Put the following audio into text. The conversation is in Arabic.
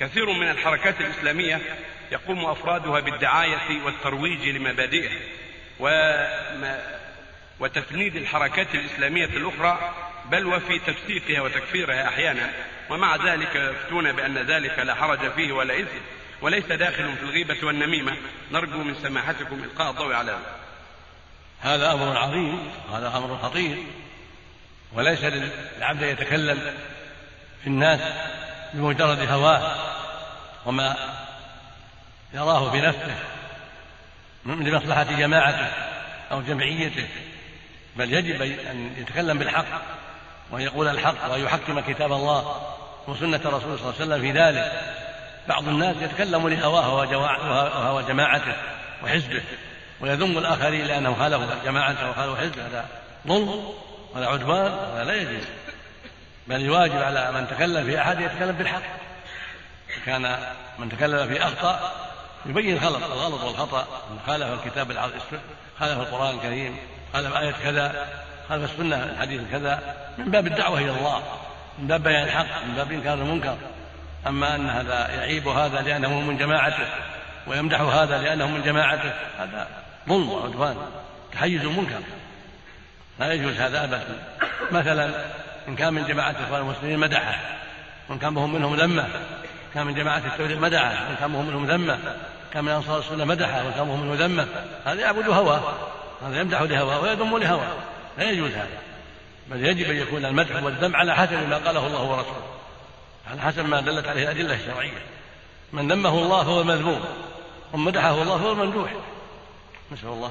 كثير من الحركات الإسلامية يقوم أفرادها بالدعاية والترويج لمبادئه وتفنيد الحركات الإسلامية الأخرى، بل وفي تفسيقها وتكفيرها أحيانا، ومع ذلك يفتون بأن ذلك لا حرج فيه ولا إثم وليس داخل في الغيبة والنميمة. نرجو من سماحتكم إلقاء الضوء على هذا. هذا أمر عظيم، هذا أمر خطير، وليس للعبد أن يتكلم في الناس بمجرد هواه وما يراه في نفسه لمصلحة جماعته أو جمعيته، بل يجب أن يتكلم بالحق وأن يقول الحق وأن يحكم كتاب الله وسنة رسوله صلى الله عليه وسلم في ذلك. بعض الناس يتكلم لهواه وهوى جماعته وحزبه ويذم الآخرين لأنه خالف جماعته وخالف حزبه، هذا ظلم ولا عدوان، هذا لا يجوز، بل الواجب على من تكلم في أحد يتكلم بالحق. كان من تكلم في أخطأ يبين الغلط والخطأ، خالف الكتاب، خالف القرآن الكريم، خالف آية كذا، خالف السنة الحديث كذا، من باب الدعوة إلى الله، من باب بيان الحق، من باب إنكار المنكر. أما أن هذا يعيب هذا لأنه من جماعته ويمدح هذا لأنه من جماعته، هذا ظلم وعدوان، تحيز المنكر، لا يجوز هذا أبدا. مثلا إن كان من جماعة إخوان المسلمين مدحه، وإن كان منهم ذمه، كان من جماعة التوحيد مدحه، وإن كان منهم ذمه، كان من أنصار السنة مدحه، وإن كان منهم ذمه، هذا يعبد هواه، هذا يمدح لهواه ويذم لهواه، لا يجوز هذا، بل يجب أن يكون المدح والذم على حسب ما قاله الله ورسوله، على حسب ما دلت عليه الأدلة الشرعية. من ذمه الله فهو المذموم، ومن مدحه الله فهو الممدوح، نسأل الله.